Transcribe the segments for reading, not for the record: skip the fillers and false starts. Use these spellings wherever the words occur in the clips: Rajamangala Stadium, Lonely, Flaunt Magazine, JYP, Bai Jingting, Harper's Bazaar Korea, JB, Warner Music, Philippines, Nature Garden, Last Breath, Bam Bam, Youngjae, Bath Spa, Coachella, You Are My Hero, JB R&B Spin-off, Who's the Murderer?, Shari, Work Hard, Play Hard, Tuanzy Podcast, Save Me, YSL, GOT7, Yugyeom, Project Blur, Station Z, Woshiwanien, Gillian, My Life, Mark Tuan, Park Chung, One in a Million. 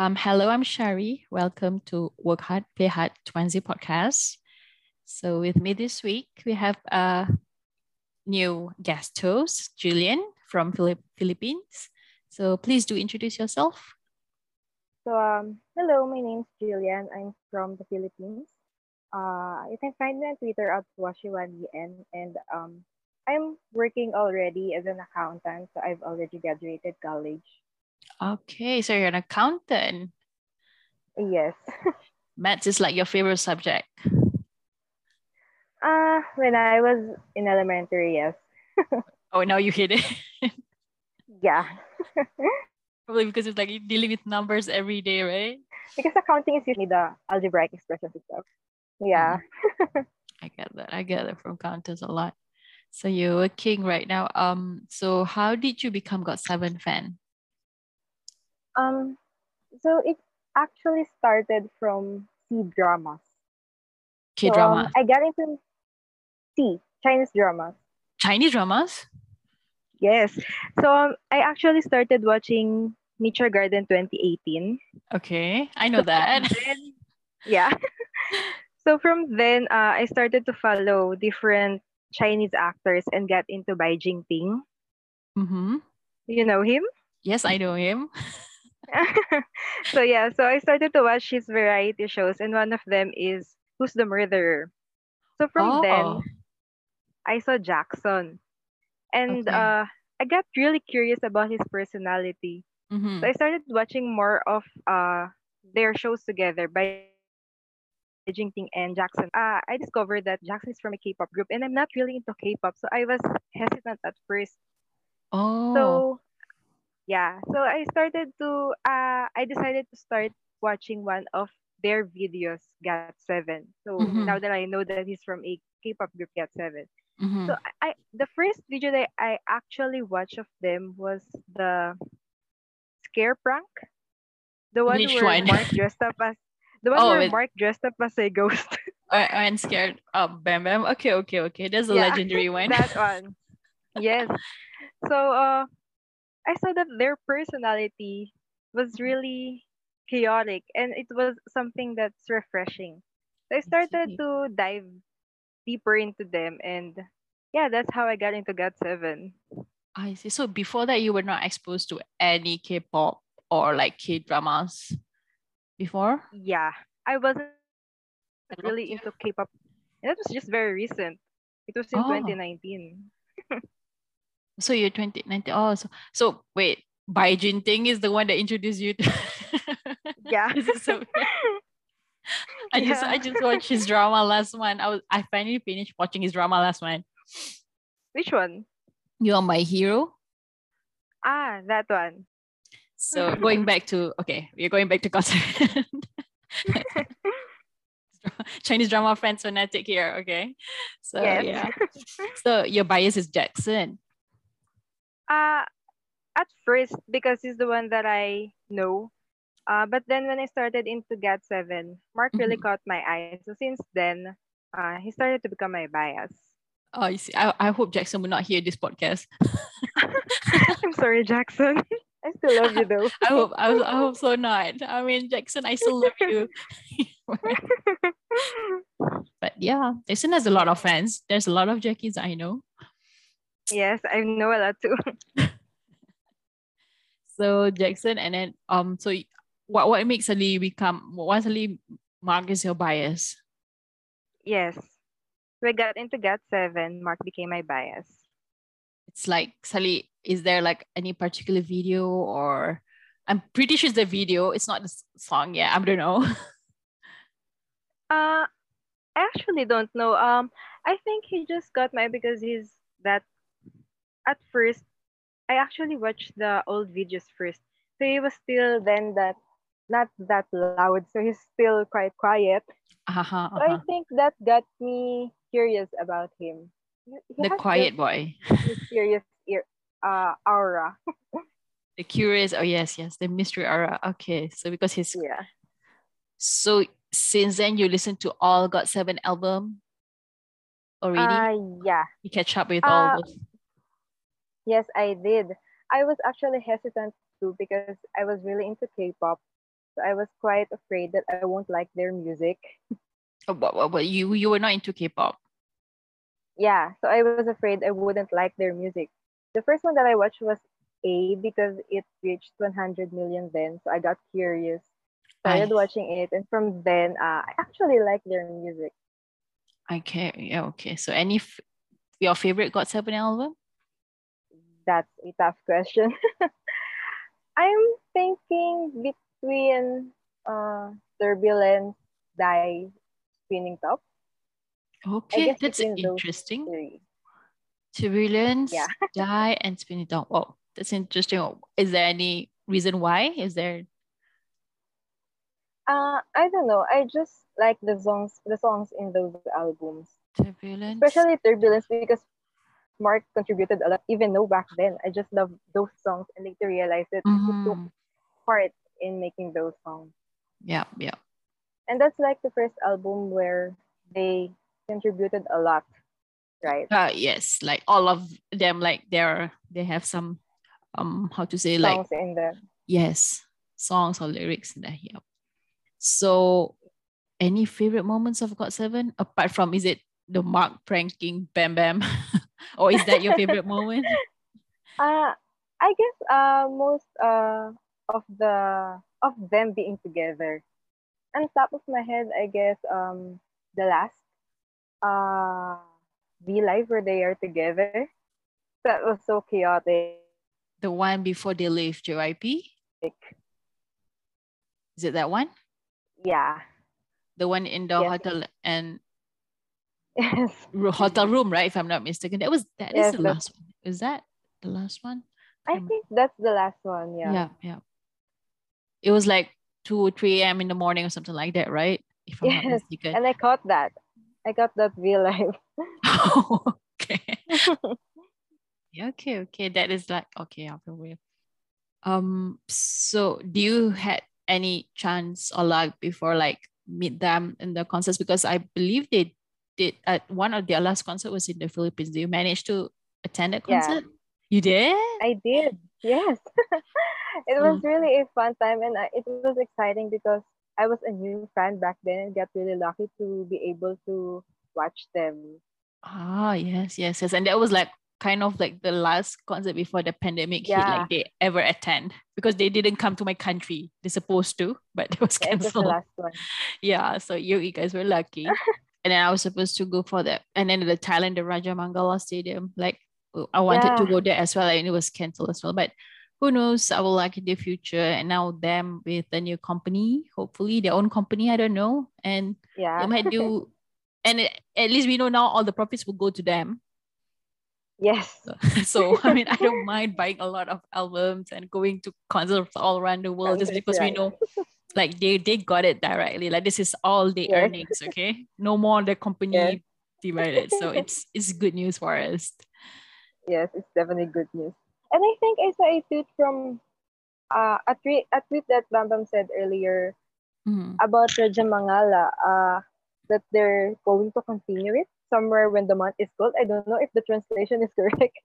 Hello, I'm Shari. Welcome to Work Hard, Play Hard, Tuanzy Podcast. So with me this week, we have a new guest host, Gillian from Philippines. So please do introduce yourself. So hello, my name's Gillian. I'm from the Philippines. You can find me on Twitter at Woshiwanien, and I'm working already as an accountant, so I've already graduated college. Okay, so you're an accountant. Yes. Maths is like your favorite subject. When I was in elementary, yes. Oh, now you hate it. Yeah. Probably because it's like dealing with numbers every day, right? Because accounting is usually the algebraic expressions and stuff. Yeah. I get that from counters a lot. So you're working right now. So how did you become GOT7 fan? So it actually started from K-dramas. K-dramas? So, I got into Chinese dramas. Chinese dramas? Yes. So I actually started watching Nature Garden 2018. Okay, I know that. Then, yeah. So from then, I started to follow different Chinese actors and got into Bai Jingting. Mm-hmm. You know him? Yes, I know him. So yeah, so I started to watch his variety shows, and one of them is Who's the Murderer? So from then, I saw Jackson. And okay. I got really curious about his personality. Mm-hmm. So I started watching more of their shows together by Jingting and Jackson. I discovered that Jackson is from a K-pop group, and I'm not really into K-pop, so I was hesitant at first. Oh. So yeah, so I decided to start watching one of their videos, GOT7. So mm-hmm. now that I know that he's from a K-pop group, GOT7. Mm-hmm. So the first video that I actually watched of them was the scare prank. The one where Mark dressed up as Mark dressed up as a ghost. I'm scared. Bam Bam. Okay. That's a legendary one. That one. Yes. So I saw that their personality was really chaotic, and it was something that's refreshing. So I started to dive deeper into them, and yeah, that's how I got into GOT7. I see. So before that, you were not exposed to any K-pop or like K-dramas before? Yeah, I wasn't really into K-pop. And that was just very recent. It was in 2019. So you're 2019. So wait, Bai Jingting is the one that introduced you to... Yeah. This is so weird. I just watched his drama last month. I finally finished watching his drama last month. Which one? You Are My Hero. That one. So we're going back to GOT7. Chinese drama fans fanatic here. Okay. So yes. Yeah. So your bias is Jackson. At first, because he's the one that I know. But then when I started into GOT7, Mark really mm-hmm. caught my eye. So since then, he started to become my bias. Oh, you see, I hope Jackson will not hear this podcast. I'm sorry, Jackson. I still love you though. I hope so not. I mean, Jackson, I still love you. But yeah, Jackson has a lot of fans. There's a lot of Jackies I know. Yes, I know a lot too. So Jackson, and then so what makes Ali become? Why Ali Mark is your bias? Yes, we got into GOT7. Mark became my bias. It's like Sally. Is there like any particular video, or I'm pretty sure it's the video. It's not the song. Yeah, I don't know. I actually don't know. I think he just got my because he's that. At first, I actually watched the old videos first. So he was still then not that loud. So he's still quite quiet. Uh-huh. So I think that got me curious about him. He the quiet boy. The curious aura. The curious, yes, the mystery aura. Okay, so because he's... Yeah. So since then, you listen to all GOT7 album already? Yeah. You catch up with all those? Yes, I did. I was actually hesitant too because I was really into K-pop. So I was quite afraid that I won't like their music. Oh, but you were not into K-pop? Yeah, so I was afraid I wouldn't like their music. The first one that I watched was A because it reached 100 million then, so I got curious. Started watching it, and from then, I actually like their music. Okay, yeah, okay. So your favorite GOT7 album? That's a tough question. I'm thinking between Turbulence, Die, Spinning Top. Okay, that's interesting. Three. Turbulence, yeah. Die, and Spinning Top. Oh, that's interesting. Is there any reason why? Is there? I don't know. I just like the songs in those albums. Turbulence, especially Turbulence, because Mark contributed a lot. Even though back then, I just loved those songs, and later realized that he took part in making those songs. Yeah, yeah. And that's like the first album where they contributed a lot, right? Yes, like all of them, like they have some, how to say, songs like in there. Yes, songs or lyrics in there. Yeah. So, any favorite moments of GOT7 apart from, is it the Mark pranking Bam Bam, or is that your favorite moment? I guess most of them being together. On top of my head, I guess the last V Live where they are together. That was so chaotic. The one before they leave JYP. Is it that one? Yeah, the one in the hotel and hotel room, right? If I'm not mistaken, that is the last one. Is that the last one? I think that's the last one. Yeah. Yeah, yeah. It was like 2 or 3 a.m. in the morning or something like that, right? If I'm not mistaken. And I caught that. I got that real life. Oh, okay. Yeah, okay. That is like okay. After we, so do you had any chance or luck before like meet them in the concerts? Because I believe they did at one of their last concert was in the Philippines. Do you manage to attend a concert? Yeah. You did? I did, yes. It was really a fun time, and it was exciting because I was a new fan back then and got really lucky to be able to watch them. Ah, yes. And that was like kind of like the last concert before the pandemic hit, like they ever attend, because they didn't come to my country. They're supposed to, but it was canceled. It was the last one. Yeah, so you guys were lucky. And then I was supposed to go for that. And then the Thailand, the Rajamangala Stadium, like I wanted to go there as well, and it was canceled as well. But who knows, I will like in the future. And now them with a new company, hopefully their own company, I don't know. And they might do, and at least we know now all the profits will go to them. Yes. So, I mean, I don't mind buying a lot of albums and going to concerts all around the world just because we know, like, they got it directly. Like, this is all the earnings, okay? No more the company divided. So, it's good news for us. Yes, it's definitely good news. And I think I saw a tweet from a tweet that Bam Bam said earlier about Rajamangala, that they're going to continue it somewhere when the month is cold. I don't know if the translation is correct.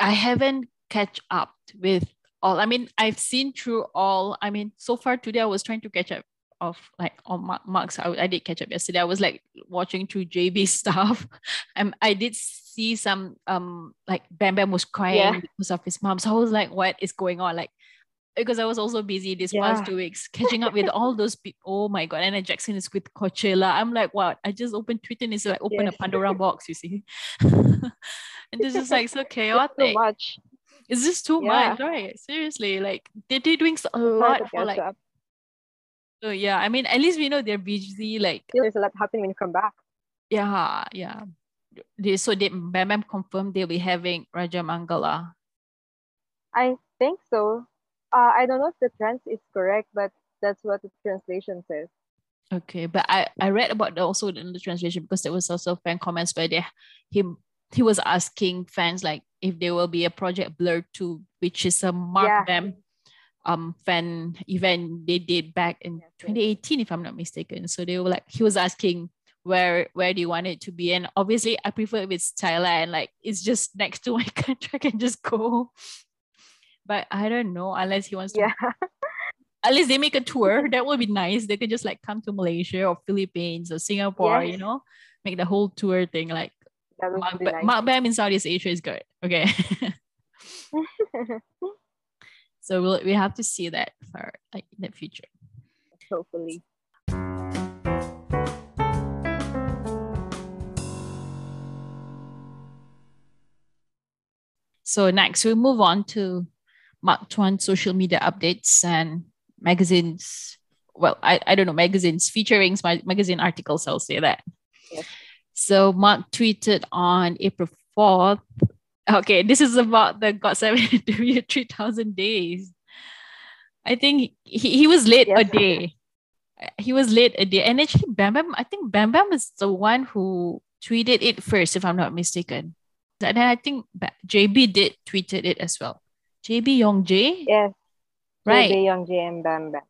I haven't catch up with all. I mean, I've seen through all. I mean, so far today I was trying to catch up of like all Mark's. I did catch up yesterday. I was like watching through JB stuff. I did see some like Bam Bam was crying because of his mom. So I was like, what is going on? Like, because I was also busy these past 2 weeks catching up with all those people. Oh my God. Anna Jackson is with Coachella. I'm like, wow, I just opened Twitter and it's like open a Pandora box, you see. And this is like so chaotic. It's too much. It's just too much, right? Seriously, like they're doing a lot for like. So yeah, I mean, at least we know they're busy. Like there's a lot happening when you come back. Yeah, yeah. So Bam Bam confirmed they'll be having Rajamangala. I think so. I don't know if the trans is correct, but that's what the translation says. Okay, but I read about the translation because there was also fan comments where he was asking fans like if there will be a Project Blur 2, which is a Mark Bam fan event they did back in 2018, if I'm not mistaken. So they were like, he was asking where do you want it to be, and obviously I prefer if it's Thailand, like it's just next to my country, I can just go. But I don't know, unless he wants to. at least they make a tour. That would be nice. They could just like come to Malaysia or Philippines or Singapore, yes. You know, make the whole tour thing. Like Mark Bam in Southeast Asia is good. Okay. So we have to see that for like in the future. Hopefully. So next we'll move on to Mark Tuan's social media updates and magazines. Well, I don't know, magazines featuring magazine articles, I'll say that. Yes. So Mark tweeted on April 4th. Okay, this is about the GOT7 interview 3,000 days. I think he was late a day. He was late a day. And actually Bam Bam is the one who tweeted it first, if I'm not mistaken. And then I think JB did tweeted it as well. JB Youngjae? Yes. Right. JB Youngjae and Bam Bam.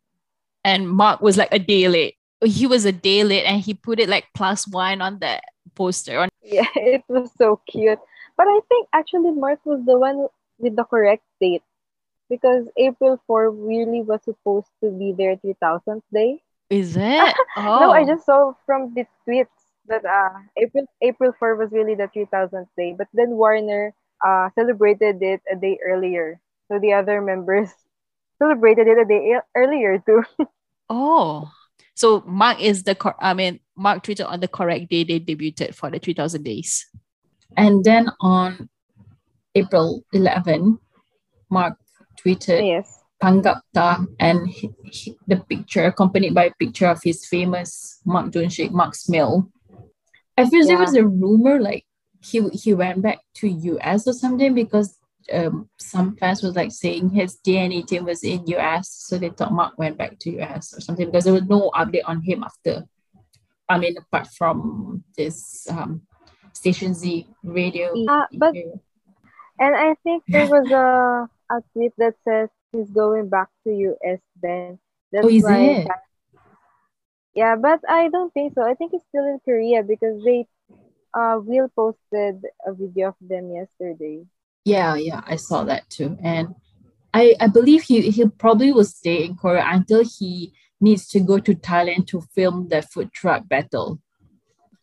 And Mark was like a day late. He was a day late and he put it like +1 on the poster. Yeah, it was so cute. But I think actually Mark was the one with the correct date because April 4 really was supposed to be their 3,000th day. Is it? Oh. No, I just saw from the tweets. But April 4 was really the 3,000th day. But then Warner celebrated it a day earlier. So the other members celebrated it a day earlier too. Oh, so Mark is Mark tweeted on the correct day they debuted for the 3,000 days. And then on April 11, Mark tweeted Panggapta and the picture accompanied by a picture of his famous Mark Tuan shake, Mark's meal. I feel there was a rumor like he went back to US or something because some fans was like saying his DNA team was in US, so they thought Mark went back to US or something because there was no update on him after. I mean, apart from this Station Z radio. And I think there was a tweet that says he's going back to US then. That's why. It? Yeah, but I don't think so. I think it's still in Korea because they Will posted a video of them yesterday. Yeah, I saw that too. And I believe he probably will stay in Korea until he needs to go to Thailand to film the food truck battle.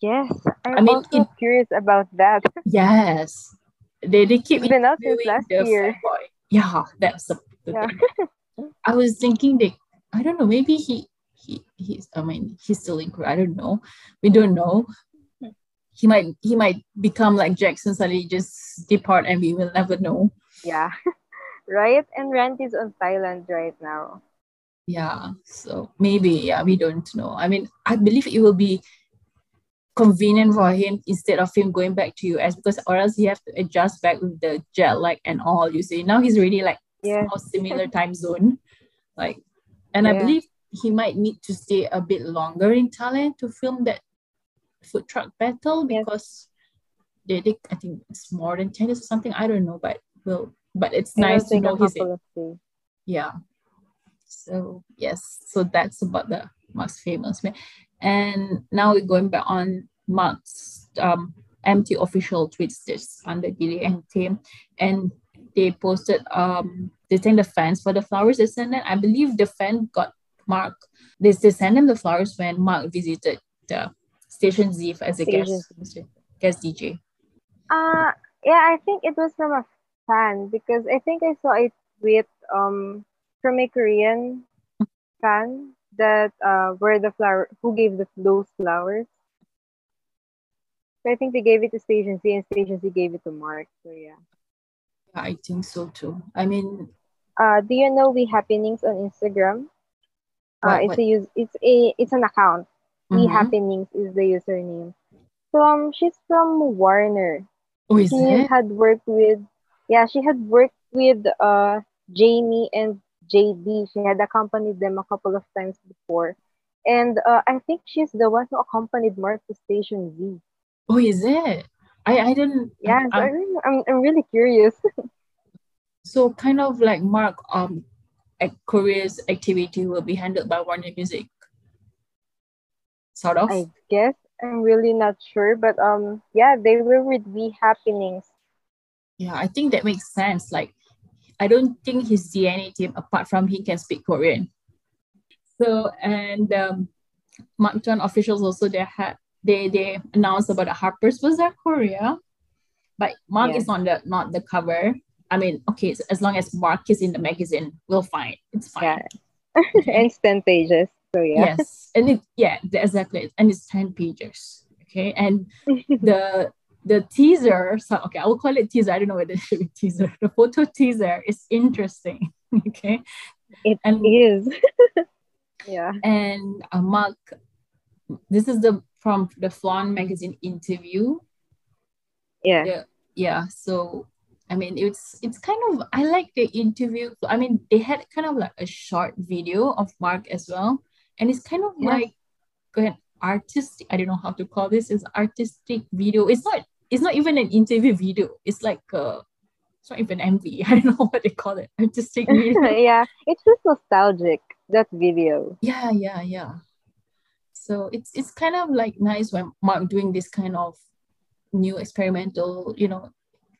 Yes, I'm also curious about that. Yes. They keep been out since last year. Fanboy. Yeah, that's the thing. I was thinking I don't know, maybe he's still in Korea. I don't know. We don't know. He might become like Jackson, suddenly just depart and we will never know. Yeah. Right? And Rant is on Thailand right now. Yeah. So maybe, we don't know. I mean, I believe it will be convenient for him instead of him going back to US because or else he have to adjust back with the jet lag and all. You see, now he's really like similar time zone. Like, and I believe he might need to stay a bit longer in Thailand to film that food truck battle because I think it's more than 10 years or something. I don't know, but it's nice to know he's in. Yeah. So yes, so that's about the most famous man. And now we're going back on Mark's empty official tweets that's under Gillian team, and they posted they sent the fans for the flowers they sent them. I believe the fan got Mark. They sent him the flowers when Mark visited the Station Z as a guest DJ. I think it was from a fan because I think I saw a tweet from a Korean fan that who gave those flowers. So I think they gave it to Station Z and Station Z gave it to Mark. So yeah, I think so too. I mean, do you know We Happenings on Instagram? What? It's an account. Mm-hmm. We Happenings is the username. So she's from Warner. Oh, is it? She had worked with Jamie and JB. She had accompanied them a couple of times before, and I think she's the one who accompanied Mark to Station Z. Oh, is it? I didn't. Yeah, I'm really curious. So kind of like Mark, Korea's activity will be handled by Warner Music. Sort of, I guess. I'm really not sure, but they were with We Happenings. Yeah, I think that makes sense. Like, I don't think his DNA team, apart from he can speak Korean. So, and Mark Tuan officials also, they announced about the Harper's Bazaar Korea, but Mark is on the not the cover. I mean, okay, so as long as Mark is in the magazine, we'll find it's fine. Yeah. And it's 10 pages. So yeah. Yes, and it exactly, and it's 10 pages. Okay, and the teaser. So okay, I will call it teaser. I don't know whether it should be teaser. The photo teaser is interesting. Okay, it is. Yeah, and Mark. This is from the Flaunt Magazine interview. Yeah. So, I mean, it's kind of, I like the interview. I mean, they had kind of like a short video of Mark as well. And it's kind of like an artistic, I don't know how to call this, it's artistic video. It's not even an interview video. It's like, it's not even MV. I don't know what they call it. Artistic video. Yeah. It's just nostalgic, that video. Yeah. So it's kind of like nice when Mark doing this kind of new experimental, you know,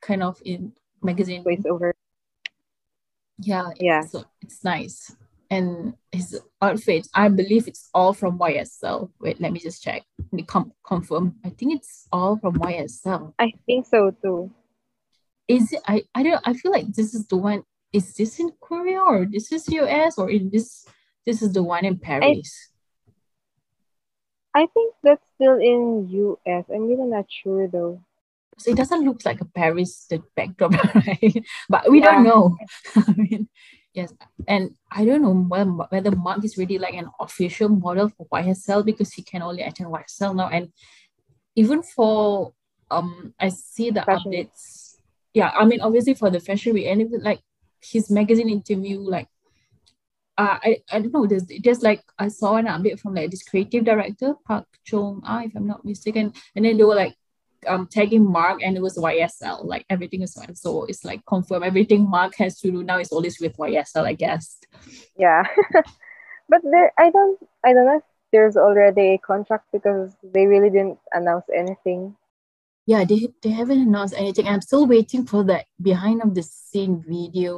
kind of in magazine voiceover. Yeah. So it's nice, and his outfits. I believe it's all from YSL. Wait, let me just check. Let me confirm. I think it's all from YSL. I think so too. Is it? I don't. I feel like this is the one. Is this in Korea or this is US or in this? This is the one in Paris. I think that's still in US. I'm really not sure though. So it doesn't look like a Paris backdrop, right? But we don't know. I mean, yes. And I don't know whether Mark is really like an official model for YSL, because he can only attend YSL now. And even for, I see the fashion updates. Yeah, I mean, obviously for the fashion week, and even like his magazine interview, like, I don't know, there's like, I saw an update from like this creative director, Park Chung, if I'm not mistaken. And then they were like tagging Mark, and it was YSL, like everything is one. So it's like confirm everything Mark has to do now is always with YSL, I guess. Yeah. But there, I don't know if there's already a contract, because they really didn't announce anything. Yeah, they haven't announced anything. I'm still waiting for that behind of the scene video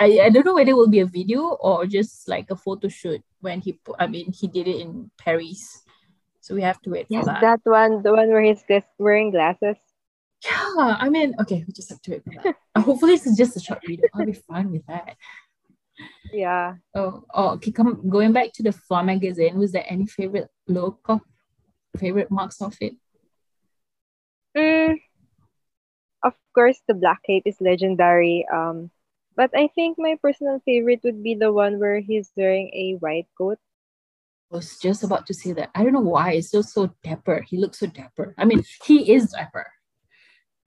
I don't know whether it will be a video or just like a photo shoot when he did it in Paris, so we have to wait for that. That one, the one where he's wearing glasses. Yeah, I mean, okay, we just have to wait for that. Hopefully, it's just a short video. I'll be fine with that. Yeah. Oh, okay. Going back to the Flaunt magazine, was there any favorite look or favorite Mark's outfit? Of course, the black cape is legendary. But I think my personal favorite would be the one where he's wearing a white coat. I was just about to say that. I don't know why. It's just so dapper. He looks so dapper. I mean, he is dapper.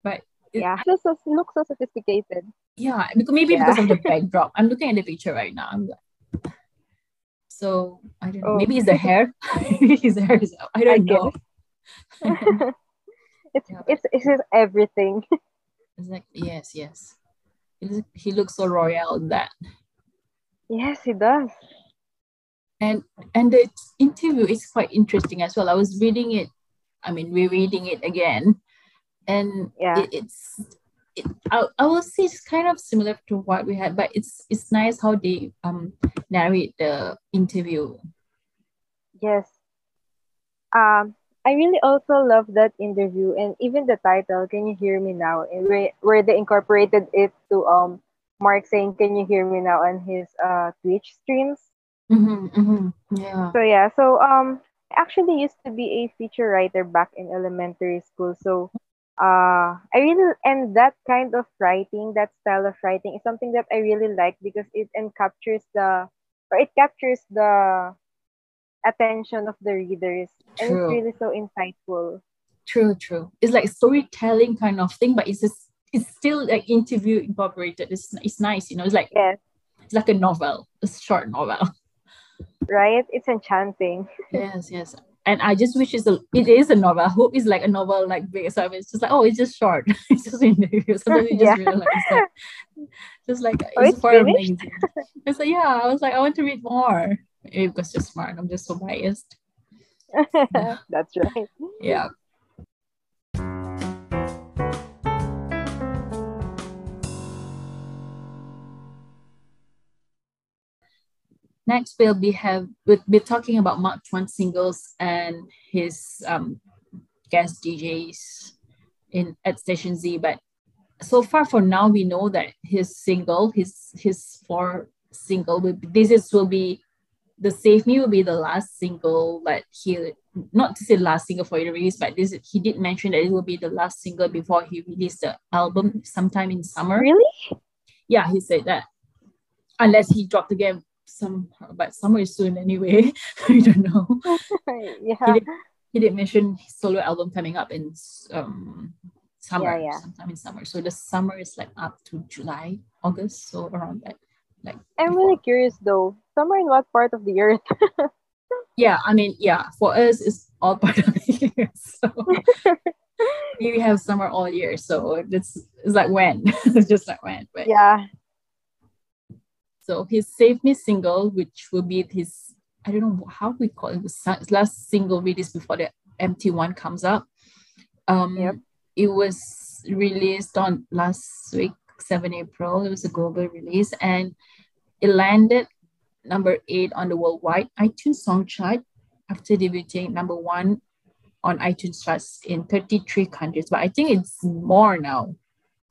But he looks so sophisticated. Yeah, maybe because of the backdrop. I'm looking at the picture right now. I'm like, so I don't know. Maybe it's the hair. His hair is out. I don't know. It's his everything. It's like, yes. He looks so royal in that. Yes, he does. And the interview is quite interesting as well. I was reading it. I mean, rereading it again, and it's I will say it's kind of similar to what we had, but it's nice how they narrate the interview. Yes. I really also love that interview, and even the title, Can You Hear Me Now? And where they incorporated it to Mark saying, Can you hear me now? On his Twitch streams. Yeah. So I actually used to be a feature writer back in elementary school. So and that kind of writing, that style of writing is something that I really like, because it captures the attention of the readers. True. And it's really so insightful. True. It's like storytelling kind of thing, but it's still like interview incorporated. It's nice, you know. It's like it's like a novel, a short novel. Right? It's enchanting. Yes. And I just wish it is a novel. I hope it's like a novel, like big. So it's just like, oh, it's just short. It's just an interview. Sometimes you just realize that. Just like it's for amazing. It's like I was like, I want to read more. Maybe because you're smart. I'm just so biased. Yeah. That's right. Yeah. Next, we'll be talking about Mark Tuan's singles and his guest DJs at Station Z. But so far, for now, we know that his fourth single will be the Save Me will be the last single that he, not to say last single for the release, but this, he did mention that it will be the last single before he released the album sometime in summer. Really? Yeah, he said that. Unless he dropped again but somewhere soon anyway. I don't know. Yeah. He did mention his solo album coming up in summer. Yeah, yeah. Sometime in summer. So the summer is like up to July, August, so around that. Like I'm really curious though. Summer in what part of the earth? Yeah, I mean, yeah, for us it's all part of the year. So we have summer all year. So it's like when. It's just like when. But yeah. So his Save Me single, which will be his, I don't know how we call it, the last single release before the MT1 comes up. Yep. It was released on last week, 7 April. It was a global release and it landed number 8 on the worldwide iTunes song chart after debuting number 1 on iTunes charts in 33 countries. But I think it's more now.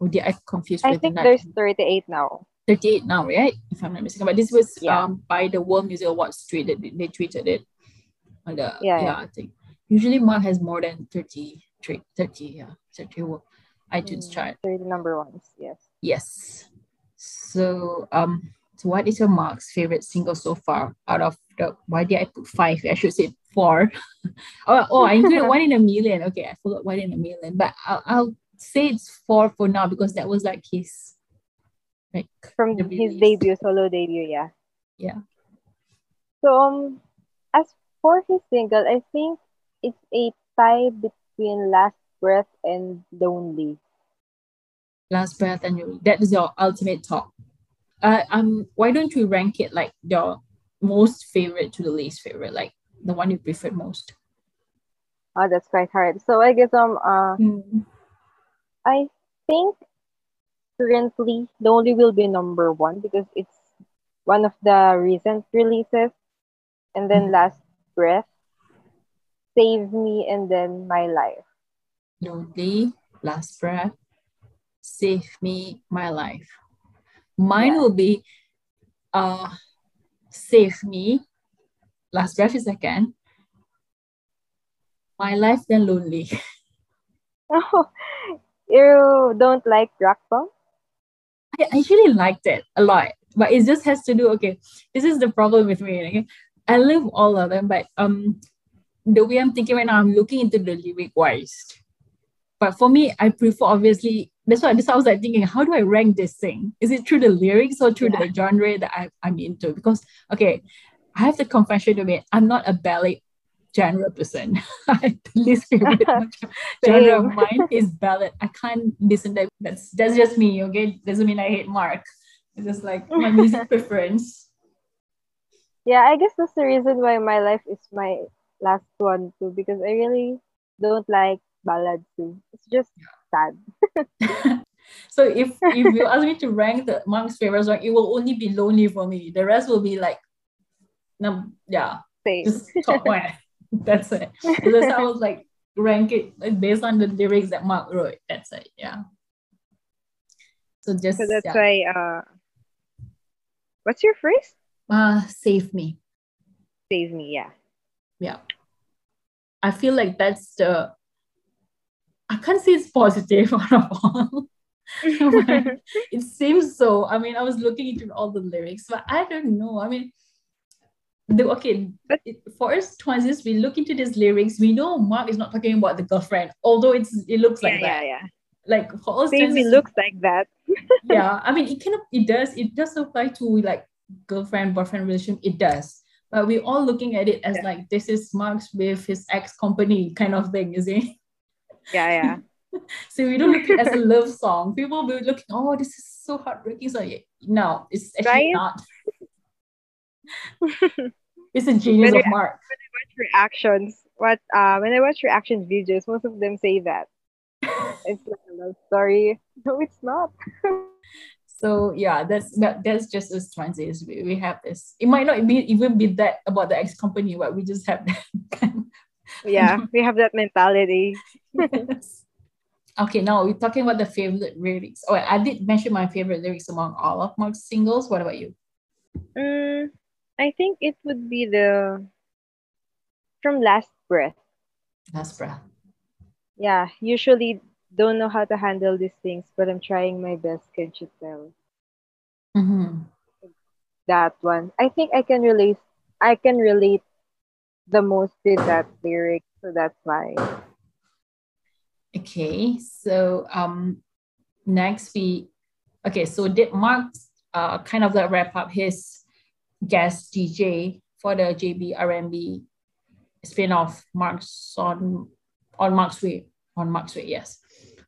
I think there's 38 now. 38 now, right? If I'm not mistaken. But this was by the World Music Awards tweeted. They tweeted it. On the, I think. Usually Mark has more than 30 iTunes chart. 30 number ones, yes. Yes. So, so what is your Mark's favorite single so far? Out of the, why did I put 5? I should say 4. oh, I included One in a Million. Okay, I forgot One in a Million. But I'll say it's 4 for now because that was like his... Like from his solo debut, yeah. Yeah. So as for his single, I think it's a tie between Last Breath and Lonely. Last Breath and Lonely. That is your ultimate top. Why don't you rank it like your most favorite to the least favorite, like the one you preferred most? Oh, that's quite hard. So I guess I think currently, Lonely will be number 1 because it's one of the recent releases. And then Last Breath, Save Me, and then My Life. Lonely, Last Breath, Save Me, My Life. Mine will be Save Me, Last Breath is second, My Life, then Lonely. Oh, you don't like rock songs? I actually liked it a lot, but it just has to do, this is the problem with me. Okay? I love all of them, but the way I'm thinking right now, I'm looking into the lyric wise. But for me, I prefer, obviously, that's why I was like thinking, how do I rank this thing? Is it through the lyrics or through the genre that I'm into? Because, I have the confession to make, I'm not a ballet genre person. The least favorite genre of mine is ballad. I can't listen to that. That's just me, okay? Doesn't mean I hate Mark. It's just like my music preference. Yeah, I guess that's the reason why My Life is my last one too, because I really don't like ballad too. It's just sad. So if you ask me to rank the Mark's favorites, like, it will only be Lonely for me. The rest will be like, same. Just top 1. That's it. Unless I was like rank it like, based on the lyrics that Mark wrote. That's it. Yeah. So that's why. What's your phrase? Save Me. Save Me. Yeah. Yeah. I feel like that's the. I can't say it's positive out of all. It seems so. I mean, I was looking into all the lyrics, but I don't know. I mean. For us Tuanzis, we look into these lyrics. We know Mark is not talking about the girlfriend, although it looks like that. Yeah, yeah. Like for us, it looks like that. Yeah, I mean, it does apply to like girlfriend boyfriend relationship. It does, but we're all looking at it as like this is Mark's with his ex company kind of thing, you see? Yeah, yeah. So we don't look at it as a love song. People will be looking, oh, this is so heartbreaking. So no, it's actually not. It's a genius of Mark. When I watch reaction videos, most of them say that. It's like a love story. No, it's not. So yeah, that's just us Tuanzys. We have this. It might not be even be that about the ex company, but we just have that kind of... Yeah, we have that mentality. Yes. Okay, now we're talking about the favorite lyrics. Oh, I did mention my favorite lyrics among all of Mark's singles. What about you? I think it would be the from Last Breath. Last Breath. Yeah, usually don't know how to handle these things, but I'm trying my best, can't you tell? Mm-hmm. That one. I think I can relate the most with that lyric, so that's why. Okay, so next so did Mark kind of like wrap up his guest DJ for the JB R&B spin-off Mark's Way, yes,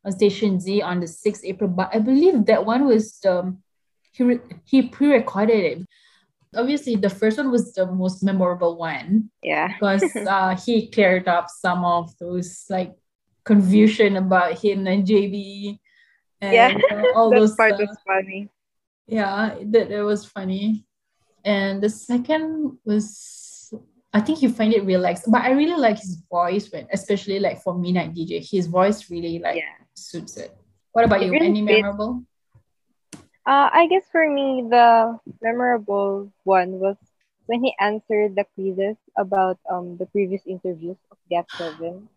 on Station Z on the 6th April, but I believe that one was he pre-recorded it. Obviously, the first one was the most memorable one. Yeah. Because he cleared up some of those like confusion about him and JB and all that those part was funny. Yeah, it was funny. And the second was, I think you find it relaxed, but I really like his voice, especially like for midnight DJ. His voice really suits it. What about you? Really any memorable? I guess for me, the memorable one was when he answered the quizzes about the previous interviews of GOT7.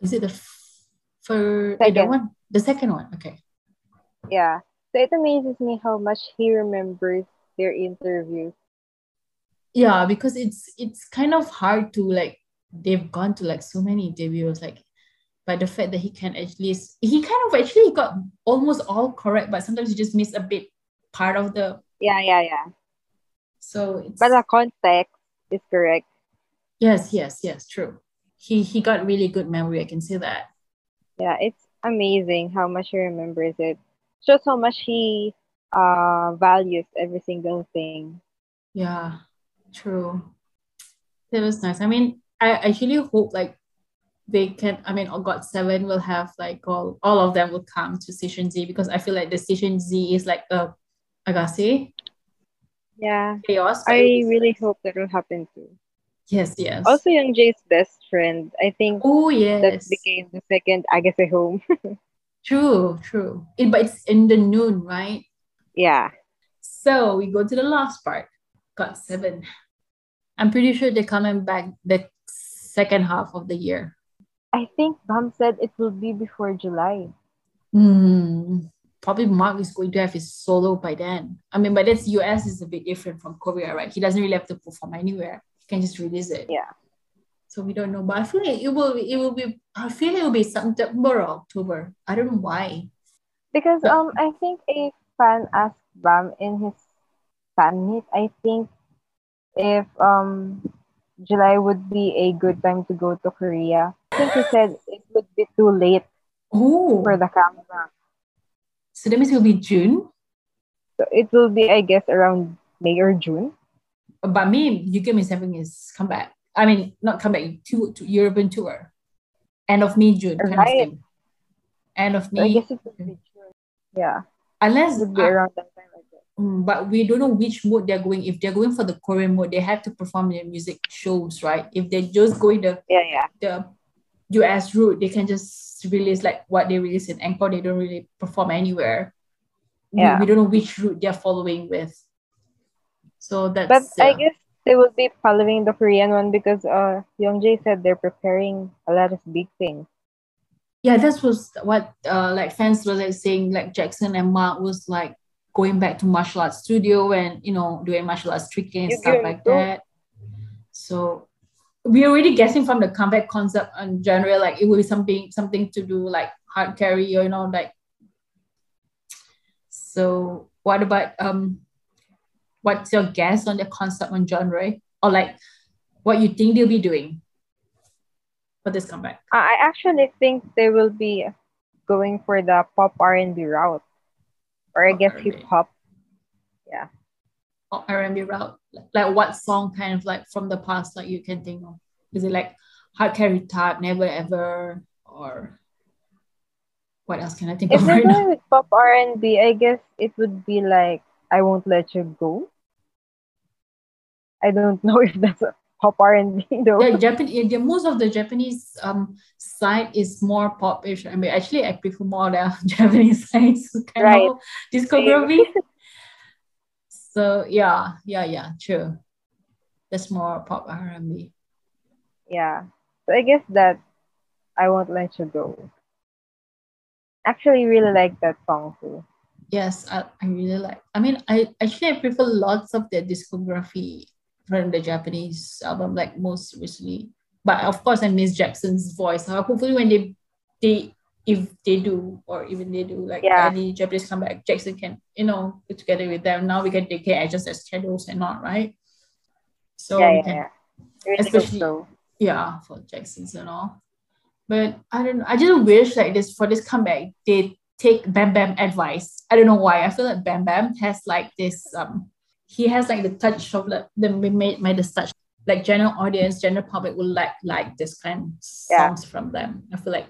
Is it the second one? The second one, okay. Yeah. So it amazes me how much he remembers their interviews. Yeah, because it's kind of hard to like, they've gone to like so many interviews, like, but the fact that he can actually, he kind of actually got almost all correct, but sometimes you just miss a bit part of the... Yeah. So it's... But the context is correct. Yes, true. He got really good memory, I can say that. Yeah, it's amazing how much he remembers it. Shows how much he values every single thing. Yeah, true. That was nice. I mean, I actually hope like they can, GOT7 will have like all of them will come to Station Z, because I feel like the Station Z is like a agase. Yeah. Chaos. I really hope that will happen too. Yes. Also, Youngjae's best friend. I think that became the second agase home. True. But it's in the noon, right? Yeah. So we go to the last part, GOT7. I'm pretty sure they're coming back the second half of the year. I think Bam said it will be before July. Probably Mark is going to have his solo by then. But that's US is a bit different from Korea, right? He doesn't really have to perform anywhere. He can just release it. Yeah. So we don't know, but I feel like it will be September or October. I don't know why. Because I think a fan asked Bam in his fan meet, I think if July would be a good time to go to Korea. I think he said it would be too late for the comeback. So that means it will be June? So it will be, I guess, around May or June. But me, Yugyeom is having his comeback. Not comeback, to European tour. End of May, June. Right. Kind of thing. End of May. So I guess it would be June. Yeah. Unless it would be around that time, I guess. But we don't know which mode they're going. If they're going for the Korean mode, they have to perform their music shows, right? If they're just going the US route, they can just release like what they release in Encore. They don't really perform anywhere. Yeah. We don't know which route they're following with. So that's... But I guess they will be following the Korean one because Youngjae said they're preparing a lot of big things. Yeah, that was what fans were saying. Like Jackson and Mark was like going back to martial arts studio and doing martial arts tricking and stuff like that. So we're already guessing from the comeback concept in general, like it will be something to do like hard carry or like. So what about what's your guess on the concept and genre, or like what you think they'll be doing for this comeback? I actually think they will be going for the pop R&B route, or I guess hip hop. Yeah. Pop R&B route. Like what song kind of like from the past like you can think of? Is it like Hard Carry type, Never Ever, or What else can I think of right now? If they're doing with pop R&B, I guess it would be like I Won't Let You Go. I don't know if that's a pop R&B though. Yeah, most of the Japanese side is more pop-ish. I mean, actually, I prefer more the Japanese side, kind right. of discography. So yeah, true. That's more pop R&B. Yeah, so I guess that I Won't Let You Go. Actually, really like that song too. Yes, I really like. I mean, I prefer lots of their discography from the Japanese album, like most recently. But of course, I miss Jackson's voice. Hopefully, when they do like any Japanese comeback, Jackson can get together with them. Now they can adjust their schedules and not right. So especially for Jackson's and all. But I don't know. I just wish for this comeback they take Bam Bam advice. I don't know why. I feel like Bam Bam has this he has the touch of the touch like general public will like this kind of songs from them. I feel like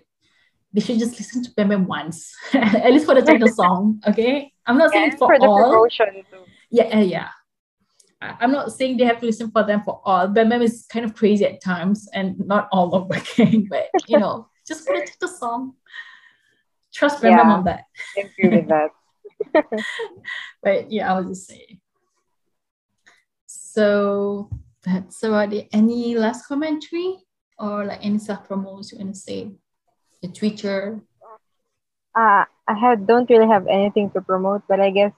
they should just listen to Bam Bam once at least for the title song. Okay, I'm not saying for the all. Promotion too. Yeah. I'm not saying they have to listen for them for all. Bam Bam is kind of crazy at times and not all over again, but just want to take the song. Trust Bam Bam on that. I agree with that. But I was just saying. So that's about it. Any last commentary or any self-promos you want to say? The Twitter? Don't really have anything to promote, but I guess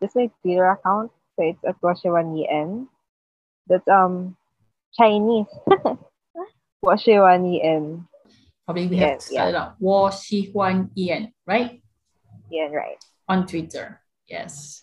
just my Twitter account. So it's at Woshiwanien. That's Chinese. Woshiwanien. Probably we have to spell it out. Woshiwanien, right? Yeah, right. On Twitter, yes.